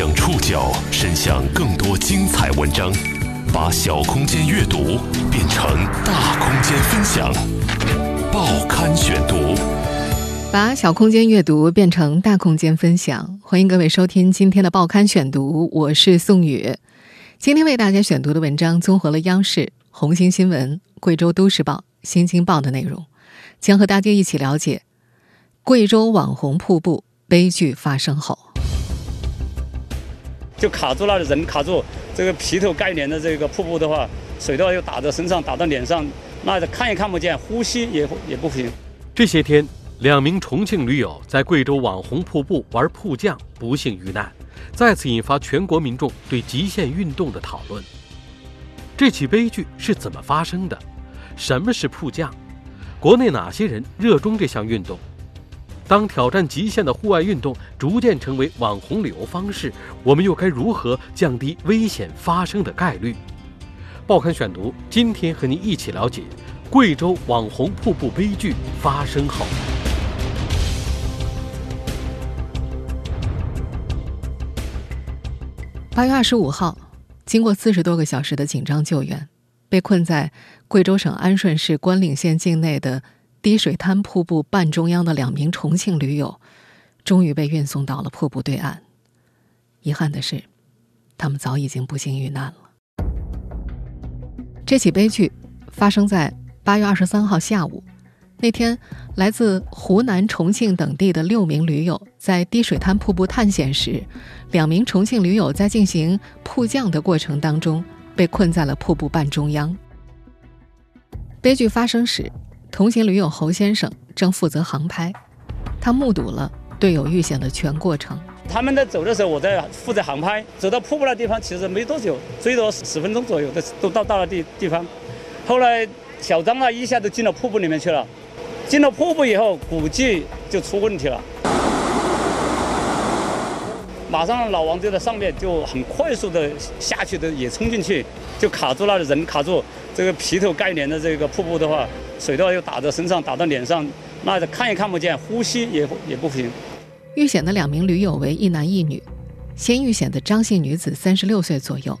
将触角伸向更多精彩文章，把小空间阅读变成大空间分享。报刊选读，把小空间阅读变成大空间分享。欢迎各位收听今天的报刊选读，我是宋宇。今天为大家选读的文章综合了央视、红星新闻、贵州都市报、新京报的内容，将和大家一起了解贵州网红瀑布悲剧发生后，就卡住了，人卡住这个劈头盖脸的这个瀑布的话，水都又打到身上，打到脸上，那看也看不见，呼吸也不行。这些天，两名重庆驴友在贵州网红瀑布玩瀑降，不幸遇难，再次引发全国民众对极限运动的讨论。这起悲剧是怎么发生的？什么是瀑降？国内哪些人热衷这项运动？当挑战极限的户外运动逐渐成为网红旅游方式，我们又该如何降低危险发生的概率？报刊选读，今天和您一起了解贵州网红瀑布悲剧发生后。8月25号，经过40多个小时的紧张救援，被困在贵州省安顺市关岭县境内的滴水滩瀑布半中央的两名重庆驴友终于被运送到了瀑布对岸。遗憾的是，他们早已经不幸遇难了。这起悲剧发生在8月23号下午，那天来自湖南、重庆等地的6名驴友在滴水滩瀑布探险时，2名重庆驴友在进行瀑降的过程当中被困在了瀑布半中央。悲剧发生时，同行驴友侯先生正负责航拍，他目睹了队友遇险的全过程。他们在走的时候，我在负责航拍，走到瀑布的地方其实没多久，最多10分钟左右都到了地方。后来小张啊一下就进了瀑布里面去了，进了瀑布以后估计就出问题了。马上老王就在上面就很快速的下去的，也冲进去，就卡住了，人卡住这个劈头盖脸的这个瀑布的话，水都又打到身上，打到脸上，那看也看不见，呼吸也不行。遇险的2名驴友为一男一女，先遇险的张姓女子36岁左右，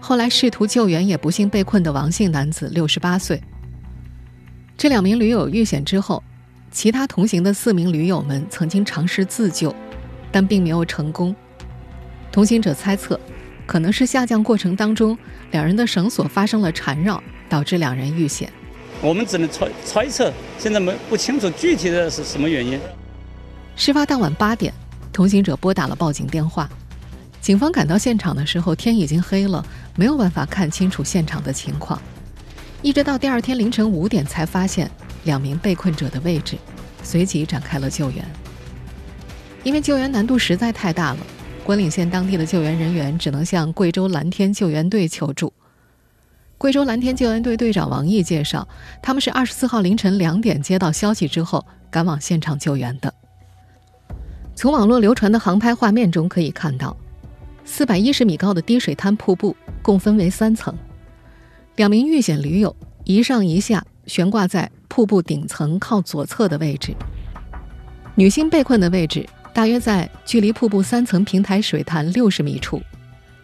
后来试图救援也不幸被困的王姓男子68岁。这2名驴友遇险之后，其他同行的4名驴友们曾经尝试自救，但并没有成功。同行者猜测，可能是下降过程当中两人的绳索发生了缠绕，导致2人遇险。我们只能猜测，现在不清楚具体的是什么原因。事发当晚8点，同行者拨打了报警电话。警方赶到现场的时候，天已经黑了，没有办法看清楚现场的情况。一直到第2天凌晨5点才发现2名被困者的位置，随即展开了救援。因为救援难度实在太大了，关岭县当地的救援人员只能向贵州蓝天救援队求助。贵州蓝天救援队队长王毅介绍，他们是24号凌晨2点接到消息之后赶往现场救援的。从网络流传的航拍画面中可以看到，410米高的滴水滩瀑布共分为3层，2名遇险驴友一上一下悬挂在瀑布顶层靠左侧的位置。女性被困的位置大约在距离瀑布3层平台水潭60米处，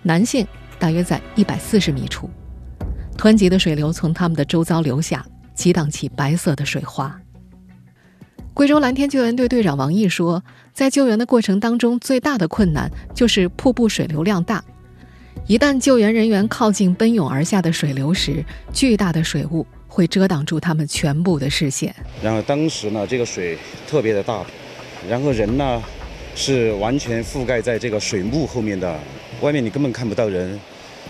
男性大约在140米处。湍急的水流从他们的周遭流下，激荡起白色的水花。贵州蓝天救援队队长王毅说，在救援的过程当中，最大的困难就是瀑布水流量大，一旦救援人员靠近奔涌而下的水流时，巨大的水雾会遮挡住他们全部的视线。然后当时呢，这个水特别的大，然后人呢是完全覆盖在这个水幕后面的，外面你根本看不到人，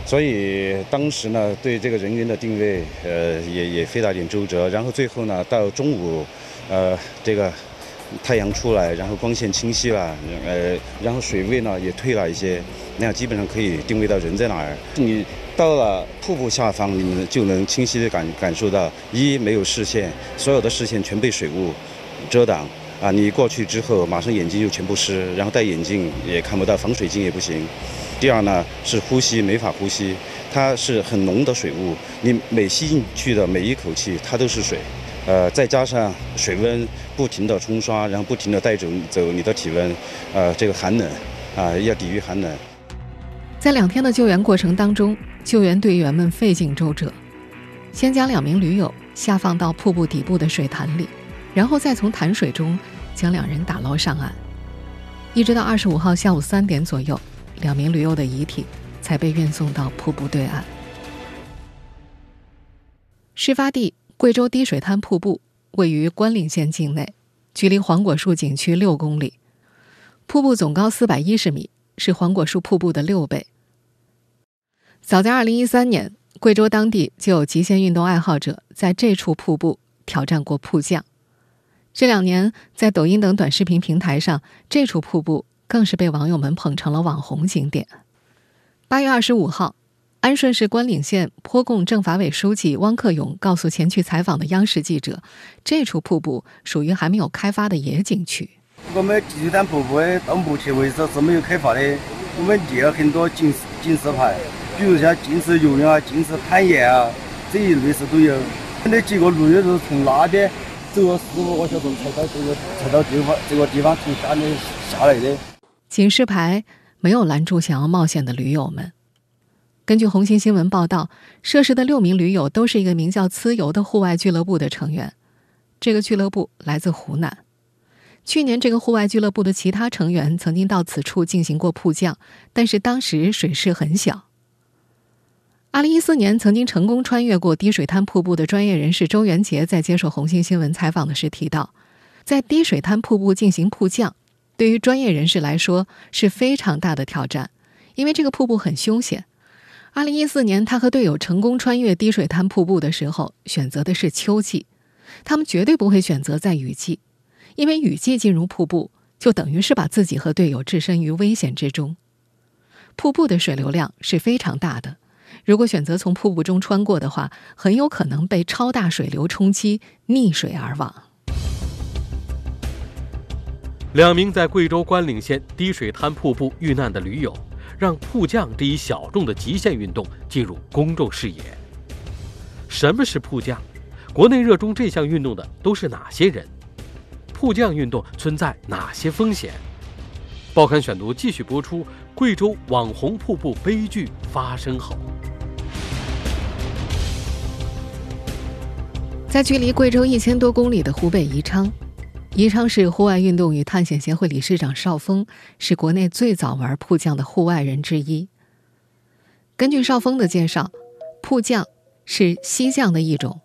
所以当时呢对这个人员的定位也费大点周折。然后最后呢到中午这个太阳出来，然后光线清晰了，然后水位呢也退了一些，那样基本上可以定位到人在哪儿。你到了瀑布下方，你们就能清晰地感受到，一没有视线，所有的视线全被水雾遮挡啊！你过去之后，马上眼睛就全部湿，然后戴眼镜也看不到，防水镜也不行。第二呢是呼吸没法呼吸，它是很浓的水雾，你每吸进去的每一口气，它都是水。再加上水温不停地冲刷，然后不停地带走你的体温，这个寒冷啊，要抵御寒冷。在2天的救援过程当中，救援队员们费尽周折，先将2名驴友下放到瀑布底部的水潭里，然后再从潭水中将2人打捞上岸。一直到25号下午3点左右，2名驴友的遗体才被运送到瀑布对岸。事发地贵州滴水滩瀑布位于关岭县境内，距离黄果树景区6公里。瀑布总高410米，是黄果树瀑布的6倍。早在2013年，贵州当地就有极限运动爱好者在这处瀑布挑战过瀑降。这2年，在抖音等短视频平台上，这处瀑布更是被网友们捧成了网红景点。8月25号，安顺市关岭县坡贡政法委书记汪克勇告诉前去采访的央视记者，这处瀑布属于还没有开发的野景区。我们滴水滩瀑布到目前为止是没有开发的，我们立了很多警示牌，比如像禁止游泳啊、禁止攀岩啊这一类似都有。那几个路友都从那边走了15个小时才到这个地方从下面下来的。警示牌没有拦住想要冒险的驴友们。根据红星新闻报道，涉事的6名驴友都是一个名叫蚩尤的户外俱乐部的成员。这个俱乐部来自湖南。去年这个户外俱乐部的其他成员曾经到此处进行过瀑降，但是当时水势很小。2014年曾经成功穿越过滴水滩瀑布的专业人士周元杰在接受红星新闻采访的时提到，在滴水滩瀑布进行瀑降对于专业人士来说是非常大的挑战，因为这个瀑布很凶险。2014年他和队友成功穿越滴水滩瀑布的时候选择的是秋季，他们绝对不会选择在雨季，因为雨季进入瀑布就等于是把自己和队友置身于危险之中。瀑布的水流量是非常大的，如果选择从瀑布中穿过的话，很有可能被超大水流冲击，溺水而亡。2名在贵州关岭县滴水滩瀑布遇难的驴友，让瀑降这一小众的极限运动进入公众视野。什么是瀑降？国内热衷这项运动的都是哪些人？瀑降运动存在哪些风险？报刊选读继续播出。贵州网红瀑布悲剧发生后，在距离贵州1000多公里的湖北宜昌，宜昌市户外运动与探险协会理事长邵峰是国内最早玩瀑降的户外人之一。根据邵峰的介绍，瀑降是溪降的一种，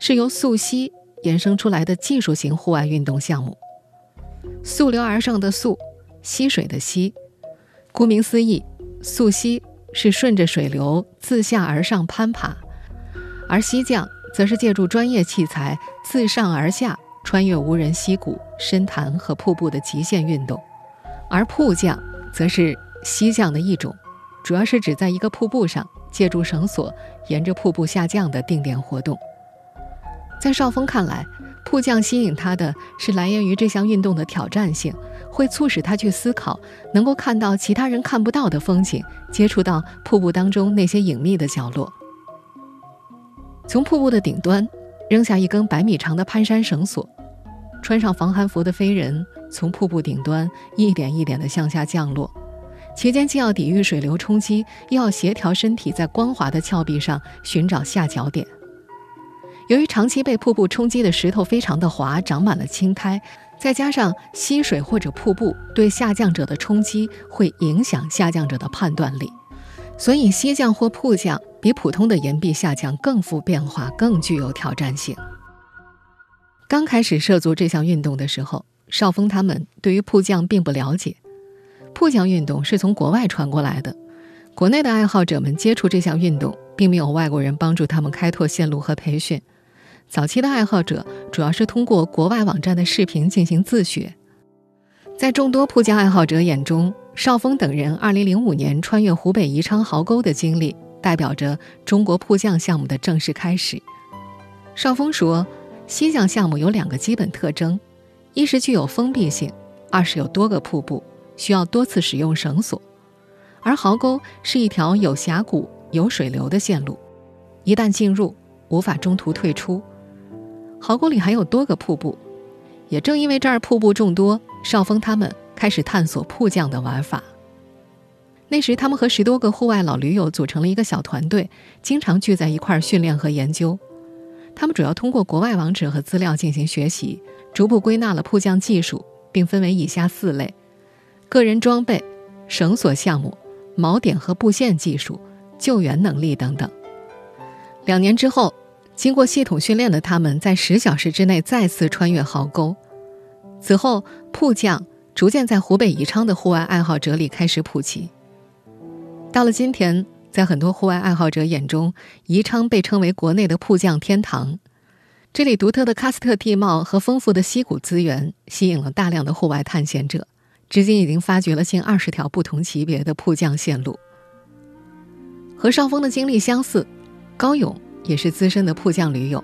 是由溯溪衍生出来的技术型户外运动项目。溯流而上的溯，溪水的溪，顾名思义，溯溪是顺着水流自下而上攀爬，而溪降则是借助专业器材自上而下穿越无人溪谷、深潭和瀑布的极限运动。而瀑降则是溪降的一种，主要是指在一个瀑布上借助绳索沿着瀑布下降的定点活动。在邵峰看来，瀑降吸引他的是来源于这项运动的挑战性，会促使他去思考，能够看到其他人看不到的风景，接触到瀑布当中那些隐秘的角落。从瀑布的顶端扔下一根100米长的攀山绳索，穿上防寒服的飞人从瀑布顶端一点一点地向下降落，期间既要抵御水流冲击，又要协调身体在光滑的峭壁上寻找下脚点。由于长期被瀑布冲击的石头非常的滑，长满了青苔，再加上溪水或者瀑布对下降者的冲击会影响下降者的判断力，所以溪降或瀑降比普通的岩壁下降更富变化，更具有挑战性。刚开始涉足这项运动的时候，邵峰他们对于瀑降并不了解，瀑降运动是从国外传过来的，国内的爱好者们接触这项运动并没有外国人帮助他们开拓线路和培训。早期的爱好者主要是通过国外网站的视频进行自学。在众多瀑降爱好者眼中，邵峰等人2005年穿越湖北宜昌壕沟的经历代表着中国瀑降项目的正式开始。邵峰说，溪降项目有2个基本特征，一是具有封闭性，二是有多个瀑布，需要多次使用绳索。而壕沟是一条有峡谷、有水流的线路，一旦进入无法中途退出。壕沟里还有多个瀑布，也正因为这儿瀑布众多，邵峰他们开始探索瀑降的玩法。那时他们和10多个户外老驴友组成了一个小团队，经常聚在一块训练和研究。他们主要通过国外网址和资料进行学习，逐步归纳了瀑降技术，并分为以下4类：个人装备、绳索项目、锚点和布线技术、救援能力等等。2年之后，经过系统训练的他们在10小时之内再次穿越壕沟。此后，瀑降逐渐在湖北宜昌的户外爱好者里开始普及。到了今天，在很多户外爱好者眼中，宜昌被称为国内的瀑降天堂。这里独特的喀斯特地貌和丰富的溪谷资源吸引了大量的户外探险者，至今已经发掘了近20条不同级别的瀑降线路。和邵峰的经历相似，高勇也是资深的瀑降驴友。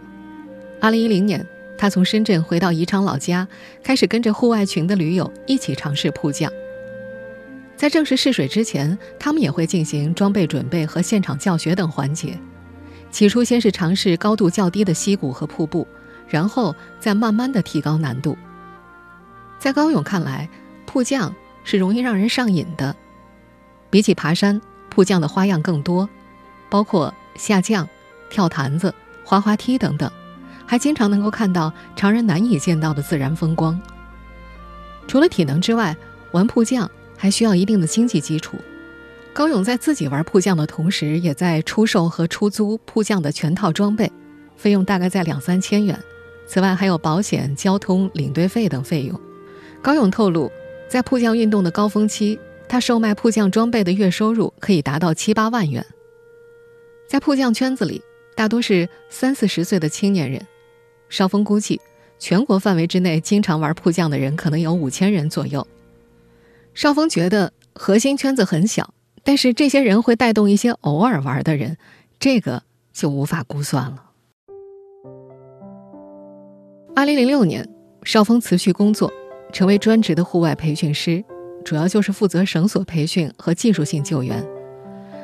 2010年，他从深圳回到宜昌老家，开始跟着户外群的驴友一起尝试瀑降。在正式试水之前，他们也会进行装备准备和现场教学等环节。起初先是尝试高度较低的溪谷和瀑布，然后再慢慢地提高难度。在高勇看来，瀑降是容易让人上瘾的。比起爬山，瀑降的花样更多，包括下降、跳坛子、滑滑梯等等，还经常能够看到常人难以见到的自然风光。除了体能之外，玩瀑降还需要一定的经济基础。高勇在自己玩瀑降的同时，也在出售和出租瀑降的全套装备，费用大概在2-3千元。此外还有保险、交通、领队费等费用。高勇透露，在瀑降运动的高峰期，他售卖瀑降装备的月收入可以达到7-8万元。在瀑降圈子里，大多是30-40岁的青年人。邵峰估计，全国范围之内经常玩瀑降的人可能有5000人左右。邵峰觉得核心圈子很小，但是这些人会带动一些偶尔玩的人，这个就无法估算了。2006年，邵峰辞去工作，成为专职的户外培训师，主要就是负责绳索培训和技术性救援。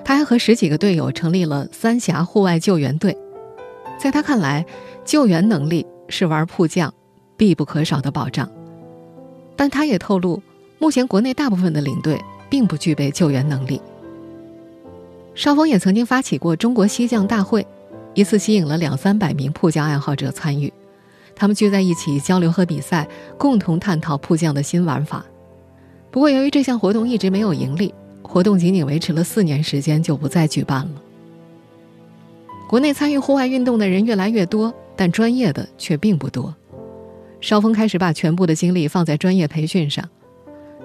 他还和10几个队友成立了3峡户外救援队。在他看来，救援能力是玩瀑降必不可少的保障。但他也透露，目前国内大部分的领队并不具备救援能力。邵峰也曾经发起过中国溪降大会，一次吸引了200-300名瀑降爱好者参与，他们聚在一起交流和比赛，共同探讨瀑降的新玩法。不过由于这项活动一直没有盈利，活动仅仅维持了4年时间就不再举办了。国内参与户外运动的人越来越多，但专业的却并不多。邵峰开始把全部的精力放在专业培训上。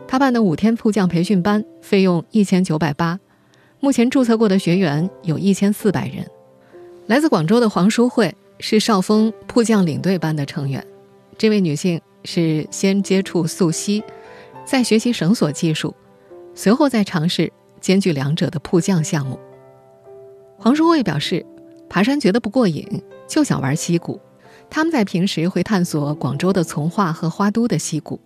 他办的5天瀑降培训班费用1980，目前注册过的学员有1400人。来自广州的黄淑慧是邵峰瀑降领队班的成员。这位女性是先接触溯溪，再学习绳索技术，随后再尝试兼具两者的瀑降项目。黄淑慧表示，爬山觉得不过瘾，就想玩溪谷。他们在平时会探索广州的从化和花都的溪谷。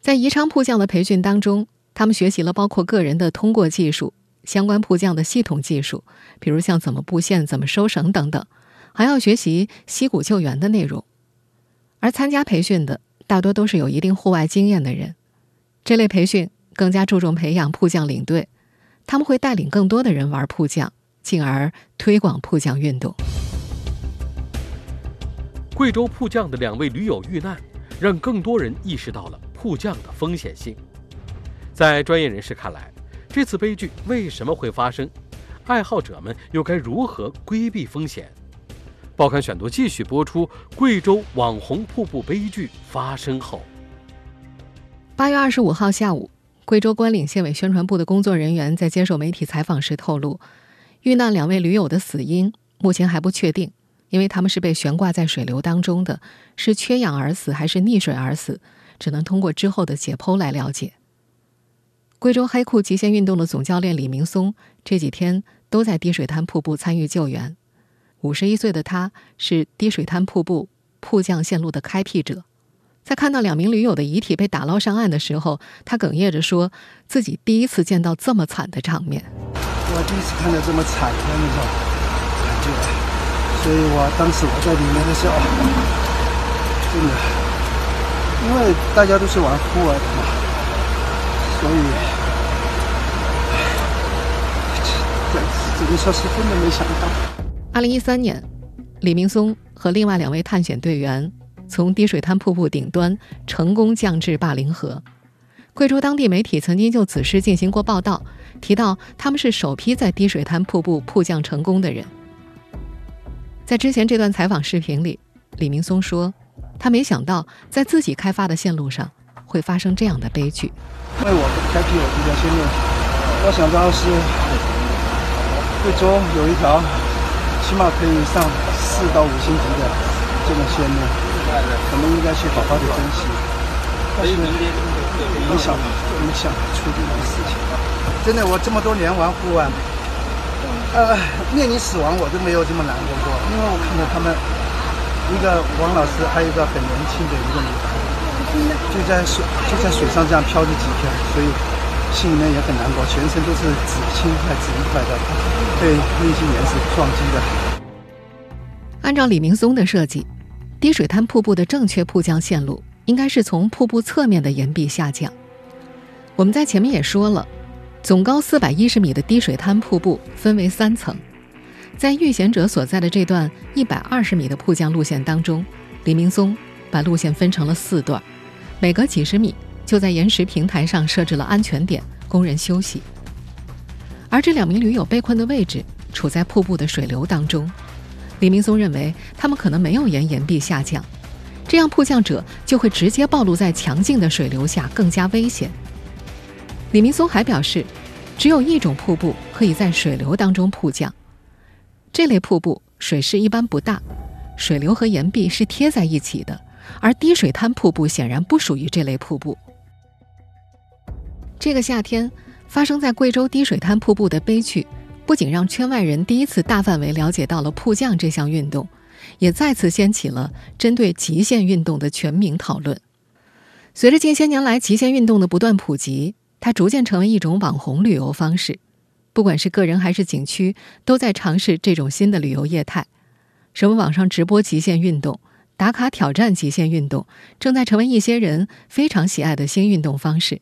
在宜昌瀑降的培训当中，他们学习了包括个人的通过技术、相关瀑降的系统技术，比如像怎么布线、怎么收绳等等，还要学习溪谷救援的内容。而参加培训的大多都是有一定户外经验的人。这类培训更加注重培养瀑降领队，他们会带领更多的人玩瀑降，进而推广瀑降运动。贵州瀑降的2位驴友遇难，让更多人意识到了瀑降的风险性。在专业人士看来，这次悲剧为什么会发生？爱好者们又该如何规避风险？报刊选读继续播出：贵州网红瀑布悲剧发生后。8月25号下午，贵州关岭县委宣传部的工作人员在接受媒体采访时透露，遇难2位驴友的死因目前还不确定，因为他们是被悬挂在水流当中的，是缺氧而死还是溺水而死，只能通过之后的解剖来了解。贵州黑库极限运动的总教练李明松这几天都在滴水滩瀑布参与救援。51岁的他是滴水滩瀑布瀑降线路的开辟者。在看到2名驴友的遗体被打捞上岸的时候，他哽咽着说，自己第一次见到这么惨的场面。我第一次看到这么惨的那种感觉，所以我当时我在里面的时候，真的，因为大家都是玩户外的嘛，所以你说是真的没想到。2013年，李明松和另外2位探险队员从滴水滩瀑布顶端成功降至霸陵河。贵州当地媒体曾经就此事进行过报道，提到他们是首批在滴水滩瀑布瀑降成功的人。在之前这段采访视频里，李明松说，他没想到在自己开发的线路上会发生这样的悲剧。因为我开辟我自己的线路，我想到是贵州有一条起码可以上4到5星级的这种线路，我们应该去好好的珍惜。但是没想出这种事情，真的，我这么多年玩护腕，面临死亡我都没有这么难过，因为我看到他们一个王老师，还有一个很年轻的一个女孩，就在水上这样飘着几天，所以心里面也很难过，全身都是紫青块紫一块的，对那些岩石撞击的。按照李明松的设计，滴水滩瀑布的正确瀑降线路应该是从瀑布侧面的岩壁下降。我们在前面也说了，总高410米的滴水滩瀑布分为3层，在遇险者所在的这段120米的瀑降路线当中，李明松把路线分成了4段，每隔几十米就在岩石平台上设置了安全点供人休息。而这2名驴友被困的位置处在瀑布的水流当中，李明松认为他们可能没有沿岩壁下降，这样瀑降者就会直接暴露在强劲的水流下，更加危险。李明松还表示，只有一种瀑布可以在水流当中瀑降，这类瀑布水势一般不大，水流和岩壁是贴在一起的，而滴水滩瀑布显然不属于这类瀑布。这个夏天发生在贵州滴水滩瀑布的悲剧，不仅让圈外人第一次大范围了解到了瀑降这项运动，也再次掀起了针对极限运动的全民讨论。随着近些年来极限运动的不断普及，它逐渐成为一种网红旅游方式，不管是个人还是景区，都在尝试这种新的旅游业态。什么网上直播极限运动、打卡挑战极限运动，正在成为一些人非常喜爱的新运动方式。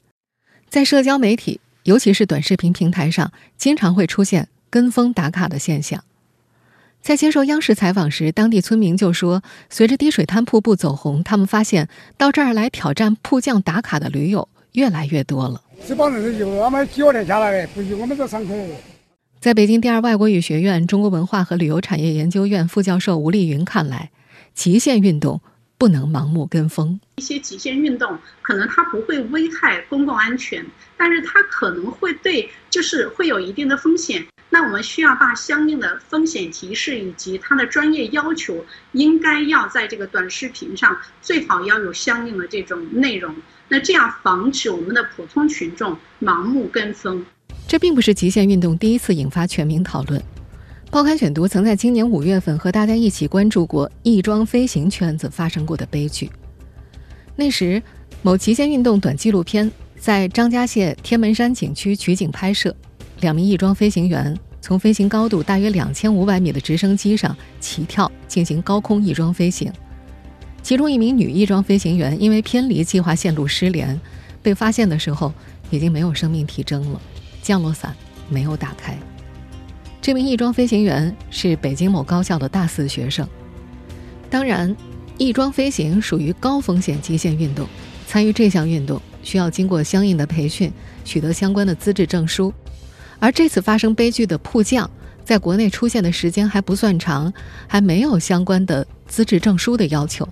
在社交媒体，尤其是短视频平台上，经常会出现跟风打卡的现象。在接受央视采访时，当地村民就说，随着滴水滩瀑布走红，他们发现到这儿来挑战瀑降打卡的驴友越来越多了。在北京第二外国语学院中国文化和旅游产业研究院副教授吴丽云看来，极限运动不能盲目跟风。一些极限运动可能它不会危害公共安全，但是它可能会会有一定的风险。那我们需要把相应的风险提示以及它的专业要求，应该要在这个短视频上最好要有相应的这种内容，那这样防止我们的普通群众盲目跟风。这并不是极限运动第一次引发全民讨论。报刊选读曾在今年5月份和大家一起关注过翼装飞行圈子发生过的悲剧。那时，某极限运动短纪录片在张家界天门山景区取景拍摄，2名翼装飞行员从飞行高度大约2500米的直升机上起跳进行高空翼装飞行，其中1名女翼装飞行员因为偏离计划线路失联，被发现的时候已经没有生命体征了，降落伞没有打开。这名翼装飞行员是北京某高校的大4学生。当然，翼装飞行属于高风险极限运动，参与这项运动需要经过相应的培训，取得相关的资质证书。而这次发生悲剧的瀑降，在国内出现的时间还不算长，还没有相关的资质证书的要求。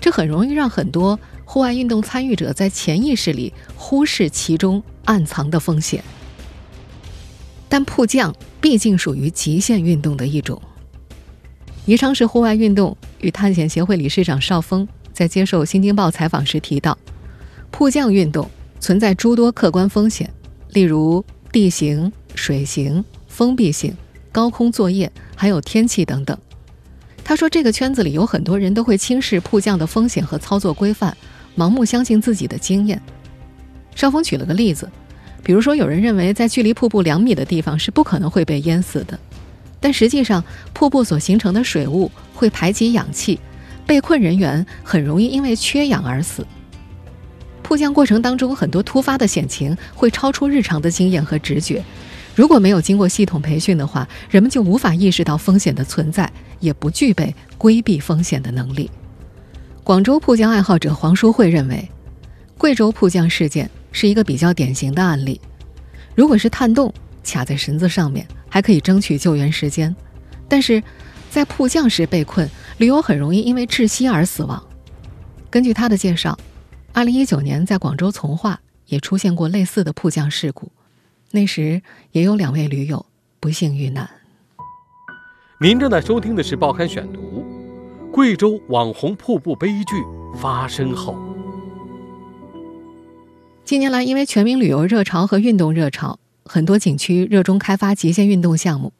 这很容易让很多户外运动参与者在潜意识里忽视其中暗藏的风险。但瀑降毕竟属于极限运动的一种。宜昌市户外运动与探险协会理事长邵峰在接受《新京报》采访时提到，瀑降运动存在诸多客观风险，例如地形、水形、封闭性、高空作业，还有天气等等。他说，这个圈子里有很多人都会轻视瀑降的风险和操作规范，盲目相信自己的经验。邵峰举了个例子，比如说有人认为在距离瀑布2米的地方是不可能会被淹死的，但实际上瀑布所形成的水雾会排挤氧气，被困人员很容易因为缺氧而死。瀑降过程当中很多突发的险情会超出日常的经验和直觉，如果没有经过系统培训的话，人们就无法意识到风险的存在，也不具备规避风险的能力。广州瀑江爱好者黄淑慧认为，贵州瀑江事件是一个比较典型的案例。如果是探洞，卡在绳子上面，还可以争取救援时间，但是在瀑降时被困，驴友很容易因为窒息而死亡。根据他的介绍，2019年在广州从化也出现过类似的瀑降事故，那时也有2位驴友不幸遇难。您正在收听的是《报刊选读》，贵州网红瀑布悲剧发生后。近年来，因为全民旅游热潮和运动热潮，很多景区热衷开发极限运动项目。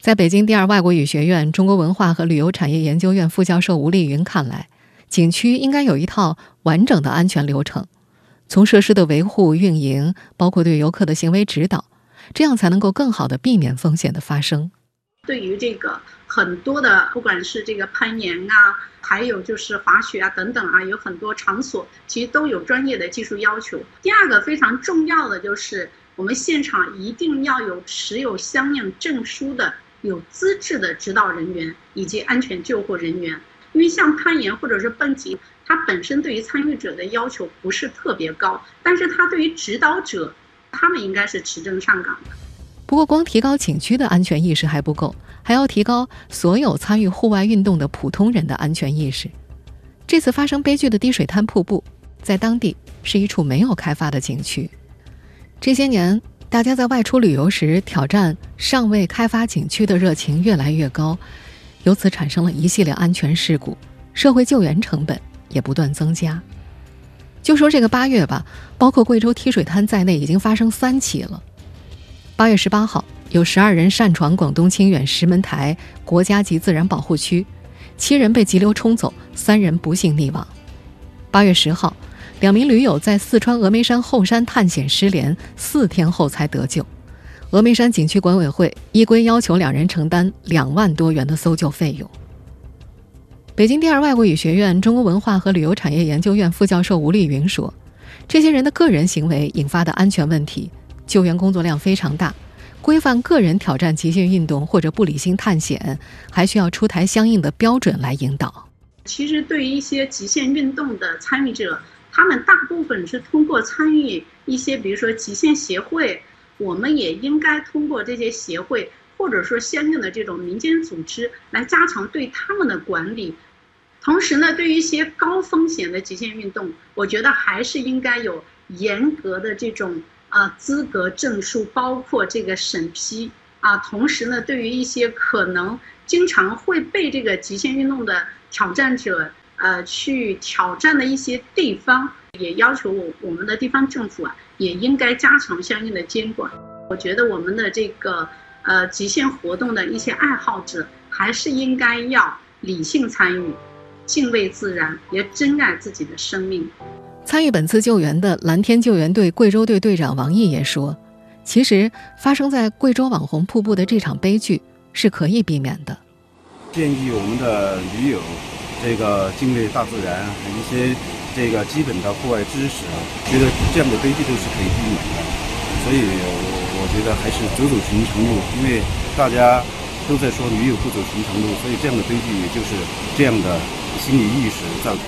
在北京第二外国语学院中国文化和旅游产业研究院副教授吴丽云看来，景区应该有一套完整的安全流程，从设施的维护运营，包括对游客的行为指导，这样才能够更好地避免风险的发生。对于这个很多的，不管是这个攀岩啊，还有就是滑雪啊等等啊，有很多场所其实都有专业的技术要求。第二个非常重要的就是我们现场一定要有持有相应证书的有资质的指导人员以及安全救护人员，因为像攀岩或者是蹦极，它本身对于参与者的要求不是特别高，但是它对于指导者，他们应该是持证上岗的。不过光提高景区的安全意识还不够，还要提高所有参与户外运动的普通人的安全意识。这次发生悲剧的滴水滩瀑布，在当地是一处没有开发的景区。这些年，大家在外出旅游时挑战尚未开发景区的热情越来越高，由此产生了一系列安全事故，社会救援成本也不断增加。就说这个8月吧，包括贵州滴水滩在内已经发生3起了。8月18号，有12人擅闯广东清远石门台国家级自然保护区，7人被急流冲走，3人不幸溺亡。8月10号，2名驴友在四川峨眉山后山探险失联，4天后才得救。峨眉山景区管委会依规要求2人承担2万多元的搜救费用。北京第二外国语学院中国文化和旅游产业研究院副教授吴丽云说，这些人的个人行为引发的安全问题，救援工作量非常大，规范个人挑战极限运动或者不理性探险，还需要出台相应的标准来引导。其实对于一些极限运动的参与者，他们大部分是通过参与一些比如说极限协会，我们也应该通过这些协会或者说相应的这种民间组织来加强对他们的管理。同时呢，对于一些高风险的极限运动，我觉得还是应该有严格的这种资格证书，包括这个审批啊。同时呢，对于一些可能经常会被这个极限运动的挑战者去挑战的一些地方，也要求我们的地方政府啊，也应该加强相应的监管。我觉得我们的这个极限活动的一些爱好者，还是应该要理性参与，敬畏自然，也珍爱自己的生命。参与本次救援的蓝天救援队贵州队队长王毅也说，其实发生在贵州网红瀑布的这场悲剧是可以避免的。建议我们的驴友敬畏大自然，一些基本的户外知识，觉得这样的悲剧都是可以避免的。所以我觉得还是走寻常路，因为大家都在说驴友不走寻常路，所以这样的悲剧也就是这样的心理意识造成。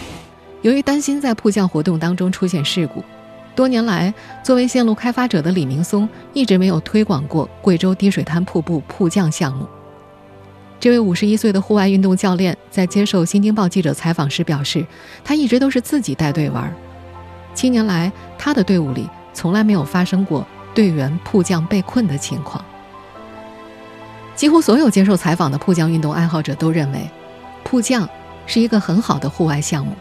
由于担心在瀑降活动当中出现事故，多年来作为线路开发者的李明松一直没有推广过贵州滴水滩瀑布瀑降项目。这位51岁的户外运动教练在接受《新京报》记者采访时表示，他一直都是自己带队玩。7年来，他的队伍里从来没有发生过队员瀑降被困的情况。几乎所有接受采访的瀑降运动爱好者都认为，瀑降是一个很好的户外项目，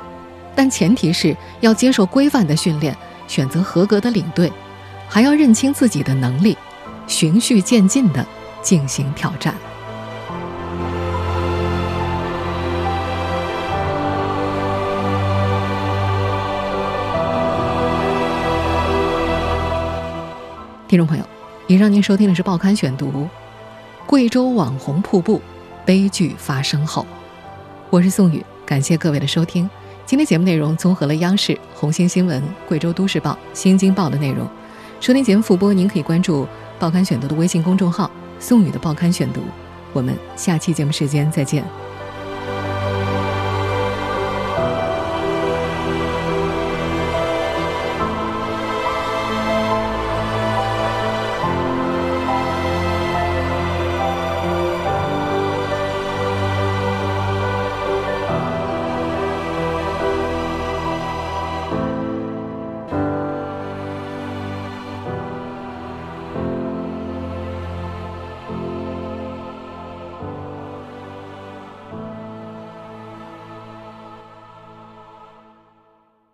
但前提是要接受规范的训练，选择合格的领队，还要认清自己的能力，循序渐进地进行挑战。听众朋友，以上您收听的是《报刊选读》，贵州网红瀑布悲剧发生后，我是宋宇，感谢各位的收听。今天节目内容综合了央视、红星新闻、贵州都市报、新京报的内容。收听节目复播，您可以关注报刊选读的微信公众号，宋宇的报刊选读。我们下期节目时间再见。